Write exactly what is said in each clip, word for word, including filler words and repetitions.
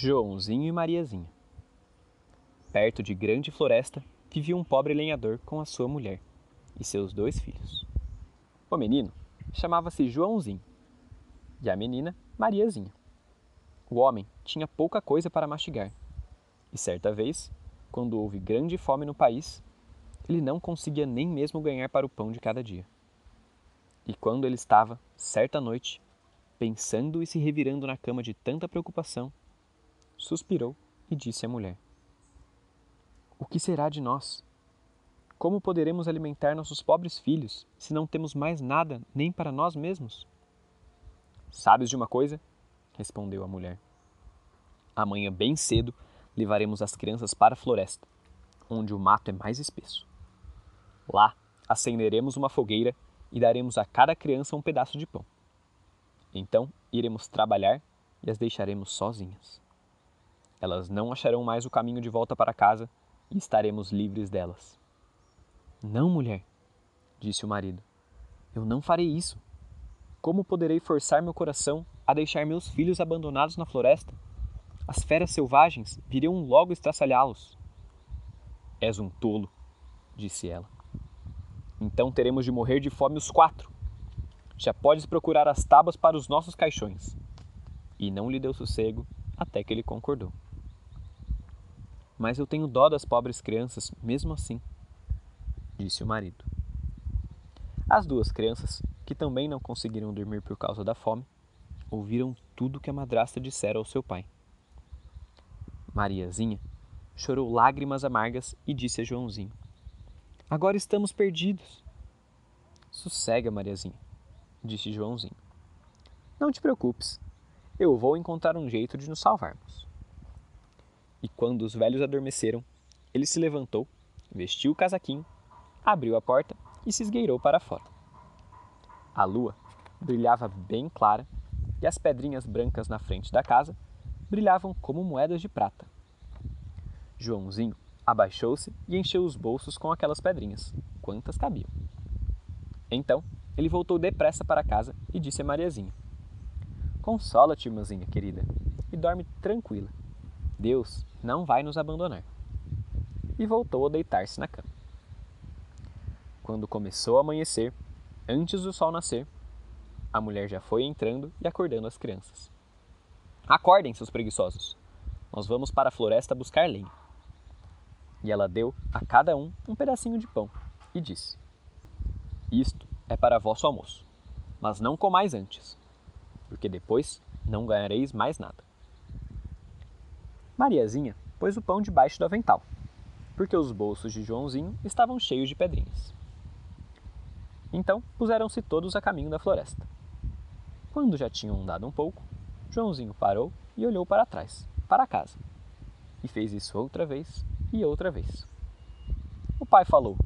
Joãozinho e Mariazinha. Perto de grande floresta, vivia um pobre lenhador com a sua mulher e seus dois filhos. O menino chamava-se Joãozinho e a menina Mariazinha. O homem tinha pouca coisa para mastigar e, certa vez, quando houve grande fome no país, ele não conseguia nem mesmo ganhar para o pão de cada dia. E quando ele estava, certa noite, pensando e se revirando na cama de tanta preocupação, suspirou e disse à mulher: "O que será de nós? Como poderemos alimentar nossos pobres filhos se não temos mais nada nem para nós mesmos?" "Sabes de uma coisa?" respondeu a mulher. "Amanhã bem cedo levaremos as crianças para a floresta, onde o mato é mais espesso. Lá acenderemos uma fogueira e daremos a cada criança um pedaço de pão. Então iremos trabalhar e as deixaremos sozinhas. Elas não acharão mais o caminho de volta para casa e estaremos livres delas." "Não, mulher", disse o marido, "eu não farei isso. Como poderei forçar meu coração a deixar meus filhos abandonados na floresta? As feras selvagens viriam logo estraçalhá-los." "És um tolo", disse ela. "Então teremos de morrer de fome os quatro. Já podes procurar as tábuas para os nossos caixões." E não lhe deu sossego até que ele concordou. "Mas eu tenho dó das pobres crianças, mesmo assim", disse o marido. As duas crianças, que também não conseguiram dormir por causa da fome, ouviram tudo que a madrasta dissera ao seu pai. Mariazinha chorou lágrimas amargas e disse a Joãozinho: "Agora estamos perdidos." "Sossega, Mariazinha", disse Joãozinho. "Não te preocupes, eu vou encontrar um jeito de nos salvarmos." E quando os velhos adormeceram, ele se levantou, vestiu o casaquinho, abriu a porta e se esgueirou para fora. A lua brilhava bem clara e as pedrinhas brancas na frente da casa brilhavam como moedas de prata. Joãozinho abaixou-se e encheu os bolsos com aquelas pedrinhas, quantas cabiam. Então ele voltou depressa para casa e disse a Mariazinha: "Consola-te, irmãzinha querida, e dorme tranquila. Deus não vai nos abandonar." E voltou a deitar-se na cama. Quando começou a amanhecer, antes do sol nascer, a mulher já foi entrando e acordando as crianças. "Acordem, seus preguiçosos. Nós vamos para a floresta buscar lenha." E ela deu a cada um um pedacinho de pão e disse: "Isto é para vosso almoço, mas não comais antes, porque depois não ganhareis mais nada." Mariazinha pôs o pão debaixo do avental, porque os bolsos de Joãozinho estavam cheios de pedrinhas. Então puseram-se todos a caminho da floresta. Quando já tinham andado um pouco, Joãozinho parou e olhou para trás, para a casa, e fez isso outra vez e outra vez. O pai falou: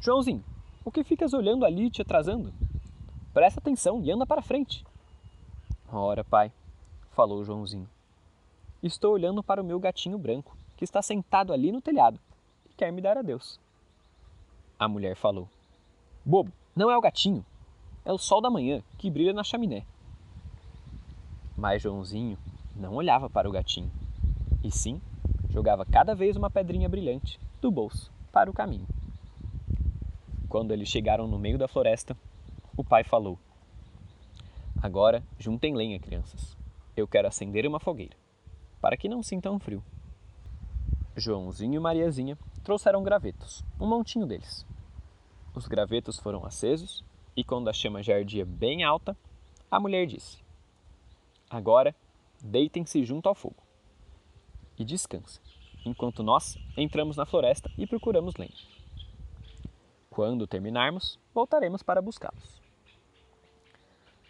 "Joãozinho, o que ficas olhando ali te atrasando? Presta atenção e anda para frente." "Ora, pai", falou Joãozinho, "estou olhando para o meu gatinho branco, que está sentado ali no telhado e quer me dar adeus." A mulher falou: "Bobo, não é o gatinho, é o sol da manhã que brilha na chaminé." Mas Joãozinho não olhava para o gatinho, e sim jogava cada vez uma pedrinha brilhante do bolso para o caminho. Quando eles chegaram no meio da floresta, o pai falou: "Agora juntem lenha, crianças. Eu quero acender uma fogueira, para que não sintam frio." Joãozinho e Mariazinha trouxeram gravetos, um montinho deles. Os gravetos foram acesos e, quando a chama já ardia bem alta, a mulher disse: "Agora deitem-se junto ao fogo e descansem, enquanto nós entramos na floresta e procuramos lenha. Quando terminarmos, voltaremos para buscá-los."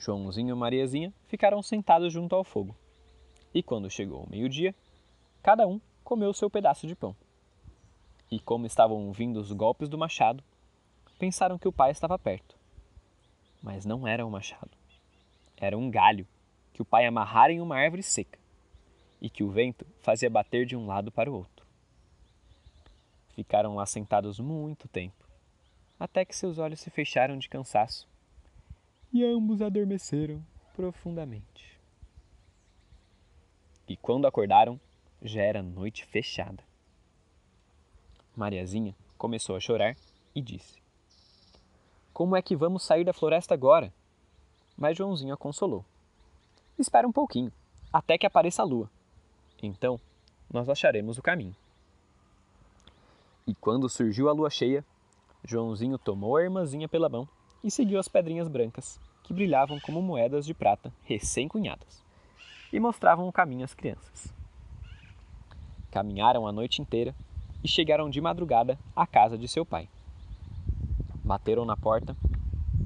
Joãozinho e Mariazinha ficaram sentados junto ao fogo, e quando chegou o meio-dia, cada um comeu seu pedaço de pão. E como estavam ouvindo os golpes do machado, pensaram que o pai estava perto. Mas não era um machado. Era um galho que o pai amarrara em uma árvore seca, e que o vento fazia bater de um lado para o outro. Ficaram lá sentados muito tempo, até que seus olhos se fecharam de cansaço, e ambos adormeceram profundamente. E quando acordaram, já era noite fechada. Mariazinha começou a chorar e disse: "Como é que vamos sair da floresta agora?" Mas Joãozinho a consolou: "Espera um pouquinho, até que apareça a lua. Então, nós acharemos o caminho." E quando surgiu a lua cheia, Joãozinho tomou a irmãzinha pela mão e seguiu as pedrinhas brancas, que brilhavam como moedas de prata recém-cunhadas, e mostravam o caminho às crianças. Caminharam a noite inteira e chegaram de madrugada à casa de seu pai. Bateram na porta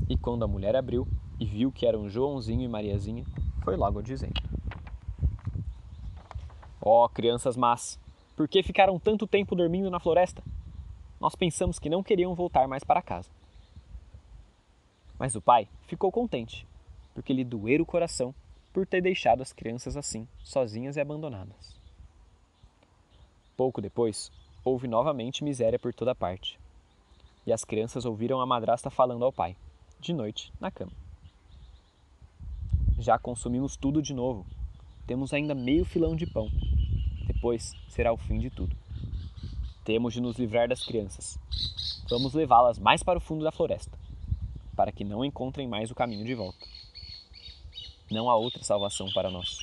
e, quando a mulher abriu e viu que eram Joãozinho e Mariazinha, foi logo dizendo: "Ó, crianças más, por que ficaram tanto tempo dormindo na floresta? Nós pensamos que não queriam voltar mais para casa." Mas o pai ficou contente, porque lhe doeu o coração por ter deixado as crianças assim, sozinhas e abandonadas. Pouco depois, houve novamente miséria por toda parte, e as crianças ouviram a madrasta falando ao pai, de noite, na cama: "Já consumimos tudo de novo. Temos ainda meio filão de pão. Depois será o fim de tudo. Temos de nos livrar das crianças. Vamos levá-las mais para o fundo da floresta, para que não encontrem mais o caminho de volta. Não há outra salvação para nós."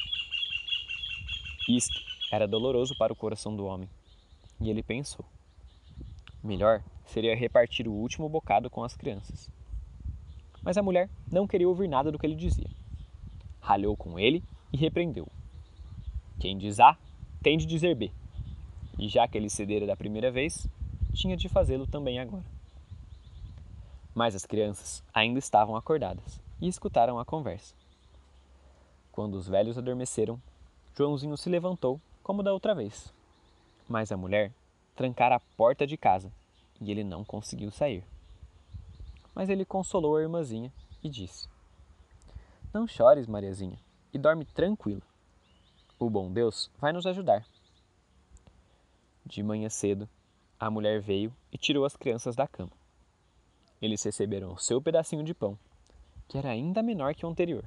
Isto era doloroso para o coração do homem, e ele pensou: melhor seria repartir o último bocado com as crianças. Mas a mulher não queria ouvir nada do que ele dizia. Ralhou com ele e repreendeu-o: "Quem diz A, tem de dizer B. E já que ele cedera da primeira vez, tinha de fazê-lo também agora." Mas as crianças ainda estavam acordadas e escutaram a conversa. Quando os velhos adormeceram, Joãozinho se levantou, como da outra vez. Mas a mulher trancara a porta de casa e ele não conseguiu sair. Mas ele consolou a irmãzinha e disse: "Não chores, Mariazinha, e dorme tranquila. O bom Deus vai nos ajudar." De manhã cedo, a mulher veio e tirou as crianças da cama. Eles receberam o seu pedacinho de pão, que era ainda menor que o anterior.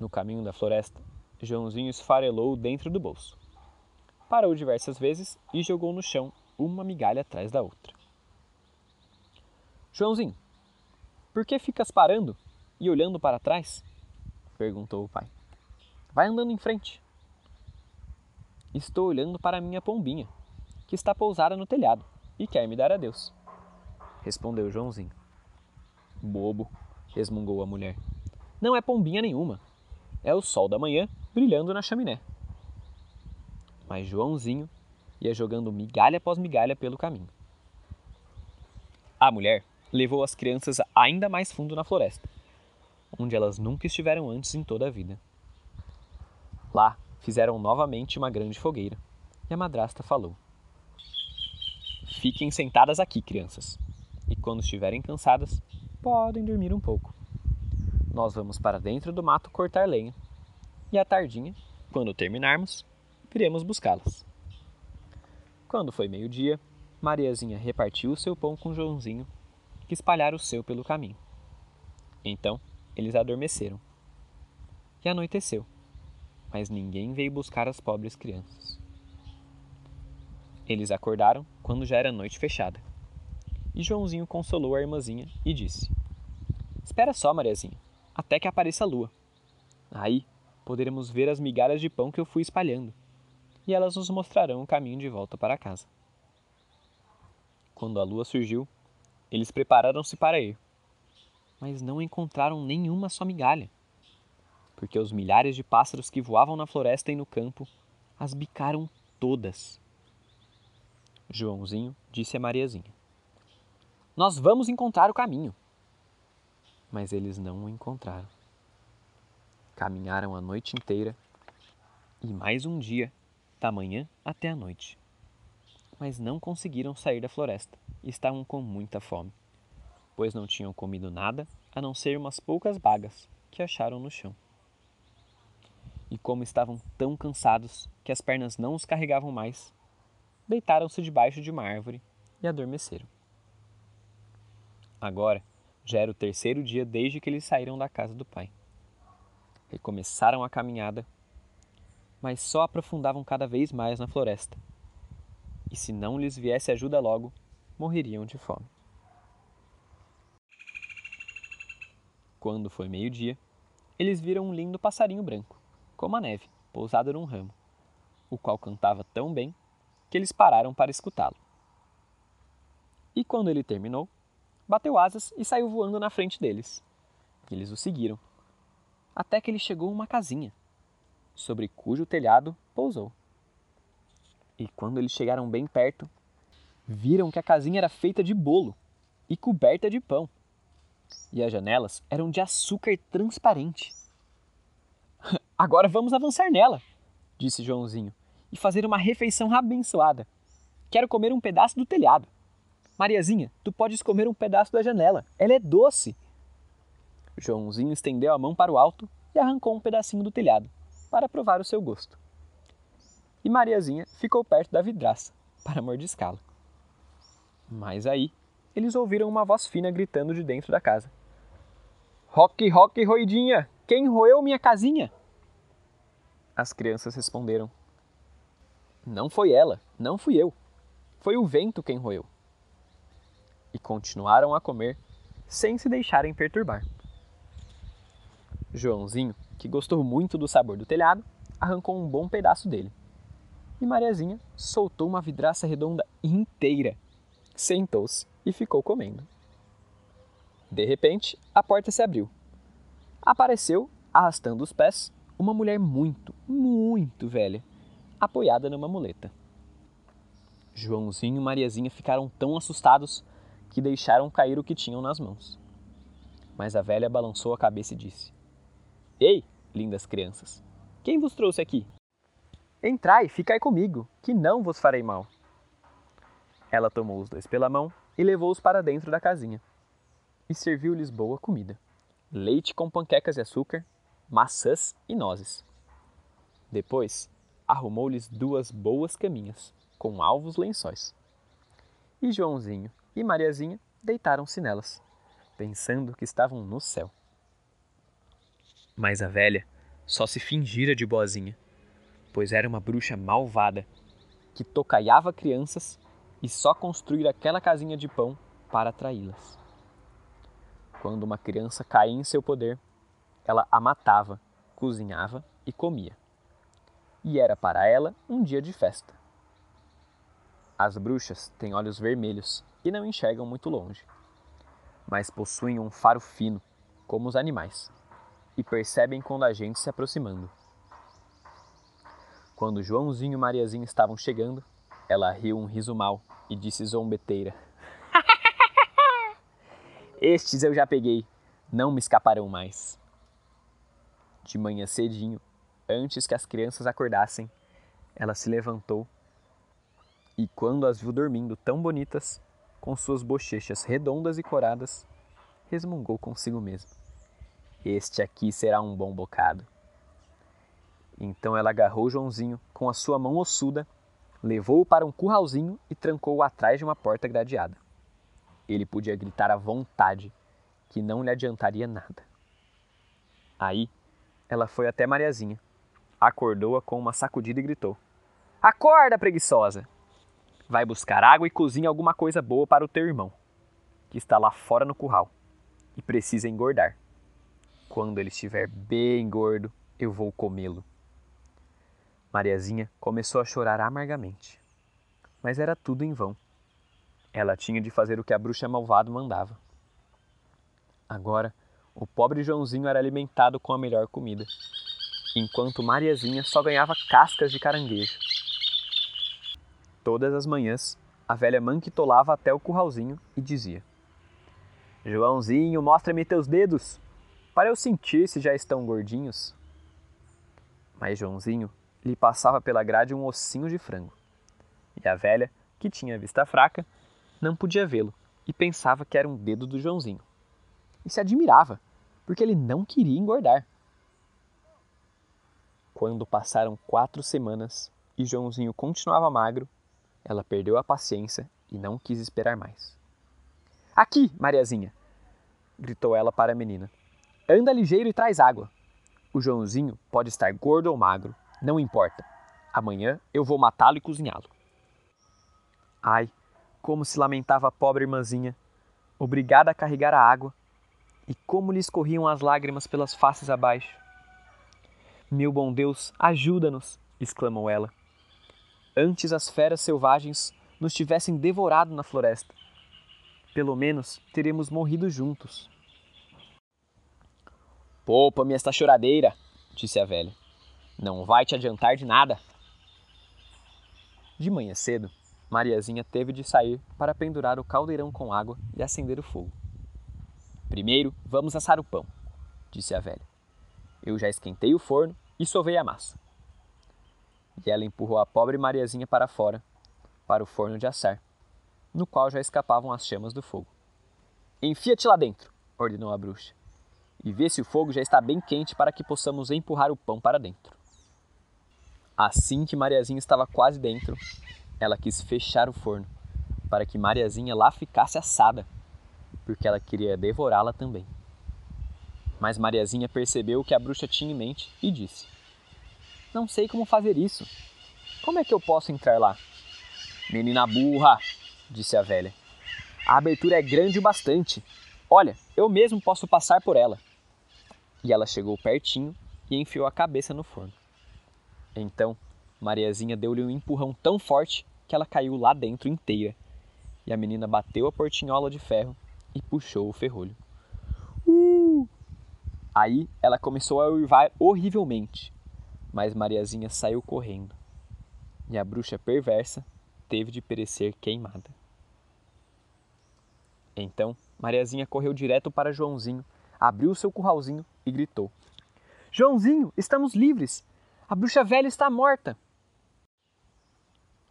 No caminho da floresta, Joãozinho esfarelou dentro do bolso. Parou diversas vezes e jogou no chão uma migalha atrás da outra. "Joãozinho, por que ficas parando e olhando para trás?" perguntou o pai. "Vai andando em frente." "Estou olhando para minha pombinha, que está pousada no telhado e quer me dar adeus", respondeu Joãozinho. "Bobo", resmungou a mulher. "Não é pombinha nenhuma. É o sol da manhã brilhando na chaminé." Mas Joãozinho ia jogando migalha após migalha pelo caminho. A mulher levou as crianças ainda mais fundo na floresta, onde elas nunca estiveram antes em toda a vida. Lá, fizeram novamente uma grande fogueira, e a madrasta falou: "Fiquem sentadas aqui, crianças, e quando estiverem cansadas, podem dormir um pouco. Nós vamos para dentro do mato cortar lenha, e à tardinha, quando terminarmos, iremos buscá-las." Quando foi meio-dia, Mariazinha repartiu o seu pão com Joãozinho, que espalhara o seu pelo caminho. Então, eles adormeceram, e anoiteceu. Mas ninguém veio buscar as pobres crianças. Eles acordaram quando já era noite fechada. E Joãozinho consolou a irmãzinha e disse: "Espera só, Mariazinha, até que apareça a lua. Aí poderemos ver as migalhas de pão que eu fui espalhando, e elas nos mostrarão o caminho de volta para casa." Quando a lua surgiu, eles prepararam-se para ir, mas não encontraram nenhuma só migalha, porque os milhares de pássaros que voavam na floresta e no campo as bicaram todas. Joãozinho disse a Mariazinha: "Nós vamos encontrar o caminho." Mas eles não o encontraram. Caminharam a noite inteira e mais um dia, da manhã até a noite. Mas não conseguiram sair da floresta e estavam com muita fome, pois não tinham comido nada a não ser umas poucas bagas que acharam no chão. E como estavam tão cansados que as pernas não os carregavam mais, deitaram-se debaixo de uma árvore e adormeceram. Agora já era o terceiro dia desde que eles saíram da casa do pai. Recomeçaram a caminhada mas só aprofundavam cada vez mais na floresta. E se não lhes viesse ajuda logo, morreriam de fome. Quando foi meio-dia, eles viram um lindo passarinho branco, como a neve, pousado num ramo, o qual cantava tão bem que eles pararam para escutá-lo. E quando ele terminou, bateu asas e saiu voando na frente deles. Eles o seguiram, até que ele chegou a uma casinha, sobre cujo telhado pousou. E quando eles chegaram bem perto, viram que a casinha era feita de bolo e coberta de pão, e as janelas eram de açúcar transparente. Agora vamos avançar nela, disse Joãozinho, e fazer uma refeição abençoada. Quero comer um pedaço do telhado. Mariazinha, tu podes comer um pedaço da janela, ela é doce. Joãozinho estendeu a mão para o alto e arrancou um pedacinho do telhado, para provar o seu gosto. E Mariazinha ficou perto da vidraça, para mordiscá-la. Mas aí, eles ouviram uma voz fina gritando de dentro da casa. Roque, roque, roidinha! Quem roeu minha casinha? As crianças responderam. Não foi ela, não fui eu. Foi o vento quem roeu. E continuaram a comer, sem se deixarem perturbar. Joãozinho, que gostou muito do sabor do telhado, arrancou um bom pedaço dele. E Mariazinha soltou uma vidraça redonda inteira, sentou-se e ficou comendo. De repente, a porta se abriu. Apareceu, arrastando os pés, uma mulher muito, muito velha, apoiada numa muleta. Joãozinho e Mariazinha ficaram tão assustados que deixaram cair o que tinham nas mãos. Mas a velha balançou a cabeça e disse: Ei, lindas crianças, quem vos trouxe aqui? Entrai, ficai comigo, que não vos farei mal. Ela tomou os dois pela mão e levou-os para dentro da casinha. E serviu-lhes boa comida, leite com panquecas e açúcar, maçãs e nozes. Depois, arrumou-lhes duas boas caminhas, com alvos lençóis. E Joãozinho e Mariazinha deitaram-se nelas, pensando que estavam no céu. Mas a velha só se fingira de boazinha, pois era uma bruxa malvada, que tocaiava crianças e só construía aquela casinha de pão para atraí-las. Quando uma criança caía em seu poder, ela a matava, cozinhava e comia. E era para ela um dia de festa. As bruxas têm olhos vermelhos e não enxergam muito longe, mas possuem um faro fino, como os animais, e percebem quando a gente se aproximando. Quando Joãozinho e Mariazinha estavam chegando, ela riu um riso mau e disse zombeteira. Estes eu já peguei, não me escaparão mais. De manhã cedinho, antes que as crianças acordassem, ela se levantou e quando as viu dormindo tão bonitas, com suas bochechas redondas e coradas, resmungou consigo mesmo. Este aqui será um bom bocado. Então ela agarrou Joãozinho com a sua mão ossuda, levou-o para um curralzinho e trancou-o atrás de uma porta gradeada. Ele podia gritar à vontade, que não lhe adiantaria nada. Aí, ela foi até Mariazinha, acordou-a com uma sacudida e gritou. Acorda, preguiçosa! Vai buscar água e cozinha alguma coisa boa para o teu irmão, que está lá fora no curral e precisa engordar. Quando ele estiver bem gordo, eu vou comê-lo. Mariazinha começou a chorar amargamente, mas era tudo em vão. Ela tinha de fazer o que a bruxa malvada mandava. Agora, o pobre Joãozinho era alimentado com a melhor comida, enquanto Mariazinha só ganhava cascas de caranguejo. Todas as manhãs, a velha manquitolava até o curralzinho e dizia: Joãozinho, mostra-me teus dedos, para eu sentir se já estão gordinhos. Mas Joãozinho lhe passava pela grade um ossinho de frango. E a velha, que tinha vista fraca, não podia vê-lo e pensava que era um dedo do Joãozinho. E se admirava, porque ele não queria engordar. Quando passaram quatro semanas e Joãozinho continuava magro, ela perdeu a paciência e não quis esperar mais. Aqui, Mariazinha! Gritou ela para a menina. Anda ligeiro e traz água. O Joãozinho pode estar gordo ou magro, Não importa. Amanhã eu vou matá-lo e cozinhá-lo. Ai, como se lamentava a pobre irmãzinha, obrigada a carregar a água, e como lhe escorriam as lágrimas pelas faces abaixo. Meu bom Deus, ajuda-nos, exclamou ela. Antes as feras selvagens nos tivessem devorado na floresta. Pelo menos teremos morrido juntos. Poupa-me esta choradeira, disse a velha. Não vai te adiantar de nada. De manhã cedo, Mariazinha teve de sair para pendurar o caldeirão com água e acender o fogo. Primeiro, vamos assar o pão, disse a velha. Eu já esquentei o forno e sovei a massa. E ela empurrou a pobre Mariazinha para fora, para o forno de assar, no qual já escapavam as chamas do fogo. Enfia-te lá dentro, ordenou a bruxa, e vê se o fogo já está bem quente para que possamos empurrar o pão para dentro. Assim que Mariazinha estava quase dentro, ela quis fechar o forno, para que Mariazinha lá ficasse assada, porque ela queria devorá-la também. Mas Mariazinha percebeu o que a bruxa tinha em mente e disse: Não sei como fazer isso. Como é que eu posso entrar lá? Menina burra, disse a velha. A abertura é grande o bastante. Olha, eu mesmo posso passar por ela. E ela chegou pertinho e enfiou a cabeça no forno. Então, Mariazinha deu-lhe um empurrão tão forte que ela caiu lá dentro inteira. E a menina bateu a portinhola de ferro e puxou o ferrolho. Uh! Aí ela começou a uivar horrivelmente, mas Mariazinha saiu correndo. E a bruxa perversa teve de perecer queimada. Então, Mariazinha correu direto para Joãozinho, abriu seu curralzinho e gritou: Joãozinho, estamos livres! A bruxa velha está morta!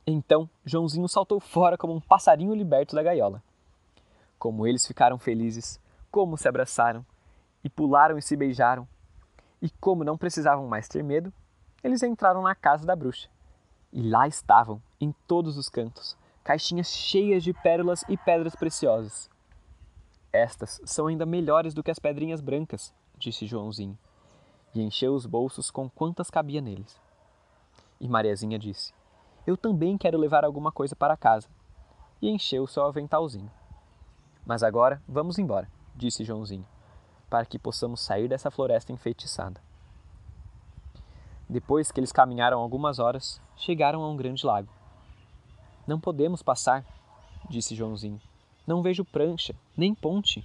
Então, Joãozinho saltou fora como um passarinho liberto da gaiola. Como eles ficaram felizes, como se abraçaram, e pularam e se beijaram. E como não precisavam mais ter medo, eles entraram na casa da bruxa. E lá estavam, em todos os cantos, caixinhas cheias de pérolas e pedras preciosas. Estas são ainda melhores do que as pedrinhas brancas, disse Joãozinho, e encheu os bolsos com quantas cabia neles. E Mariazinha disse: Eu também quero levar alguma coisa para casa, e encheu seu aventalzinho. Mas agora vamos embora, disse Joãozinho, para que possamos sair dessa floresta enfeitiçada. Depois que eles caminharam algumas horas, chegaram a um grande lago. Não podemos passar, disse Joãozinho. Não vejo prancha, nem ponte.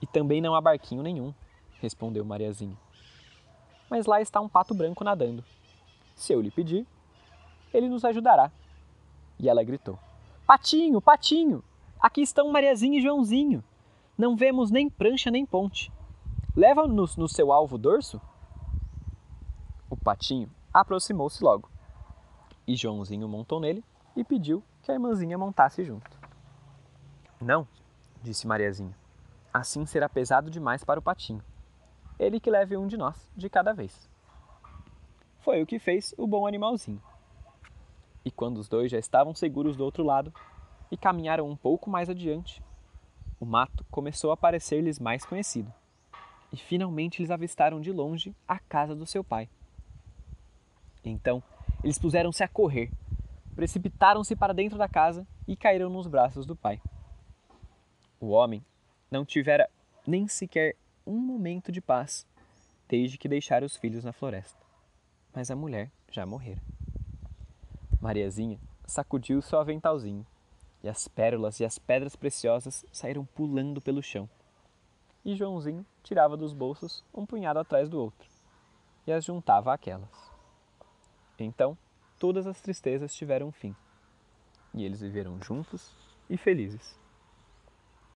E também não há barquinho nenhum, respondeu Mariazinha. Mas lá está um pato branco nadando. Se eu lhe pedir, ele nos ajudará. E ela gritou: Patinho, patinho! Aqui estão Mariazinha e Joãozinho. Não vemos nem prancha nem ponte. Leva-nos no seu alvo dorso? O patinho aproximou-se logo. E Joãozinho montou nele e pediu que a irmãzinha montasse junto. Não, disse Mariazinha. Assim será pesado demais para o patinho. Ele que leve um de nós, de cada vez. Foi o que fez o bom animalzinho. E quando os dois já estavam seguros do outro lado, e caminharam um pouco mais adiante, o mato começou a parecer-lhes mais conhecido, e finalmente eles avistaram de longe a casa do seu pai. Então, eles puseram-se a correr, precipitaram-se para dentro da casa e caíram nos braços do pai. O homem não tivera nem sequer um momento de paz, desde que deixara os filhos na floresta, mas a mulher já morrera. Mariazinha sacudiu seu aventalzinho, e as pérolas e as pedras preciosas saíram pulando pelo chão. E Joãozinho tirava dos bolsos um punhado atrás do outro e as juntava àquelas. Então, todas as tristezas tiveram fim, e eles viveram juntos e felizes.